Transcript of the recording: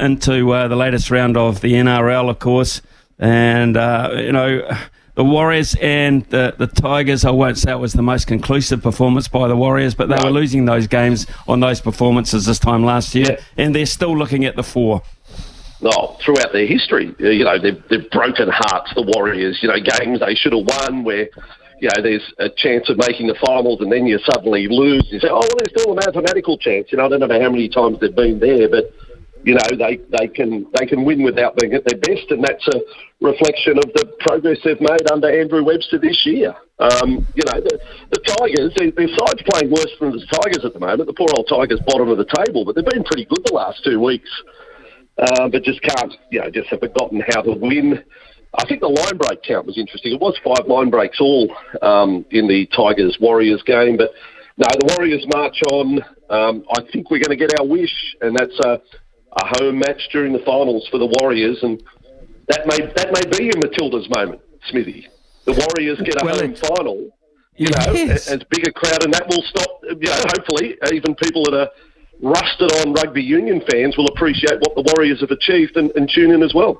Into the latest round of the NRL, of course, and the Warriors and the Tigers. I won't say it was the most conclusive performance by the Warriors, but they were losing those games on those performances this time last year, and they're still looking at the four. Oh, throughout their history, they've broken hearts. The Warriors, games they should have won where. There's a chance of making the finals and then you suddenly lose. You say, oh, well, there's still a mathematical chance. I don't know how many times they've been there, but, they can win without being at their best, and that's a reflection of the progress they've made under Andrew Webster this year. The Tigers, their side's playing worse than the Tigers at the moment. The poor old Tigers bottom of the table, but they've been pretty good the last 2 weeks. But just can't, just have forgotten how to win. I think the line break count was interesting. It was 5 line breaks all in the Tigers-Warriors game. But, no, the Warriors march on. I think we're going to get our wish, and that's a home match during the finals for the Warriors. And that may be a Matilda's moment, Smithy. The Warriors get a home final, as big a crowd, and that will stop, hopefully, even people that are rusted on rugby union fans will appreciate what the Warriors have achieved and tune in as well.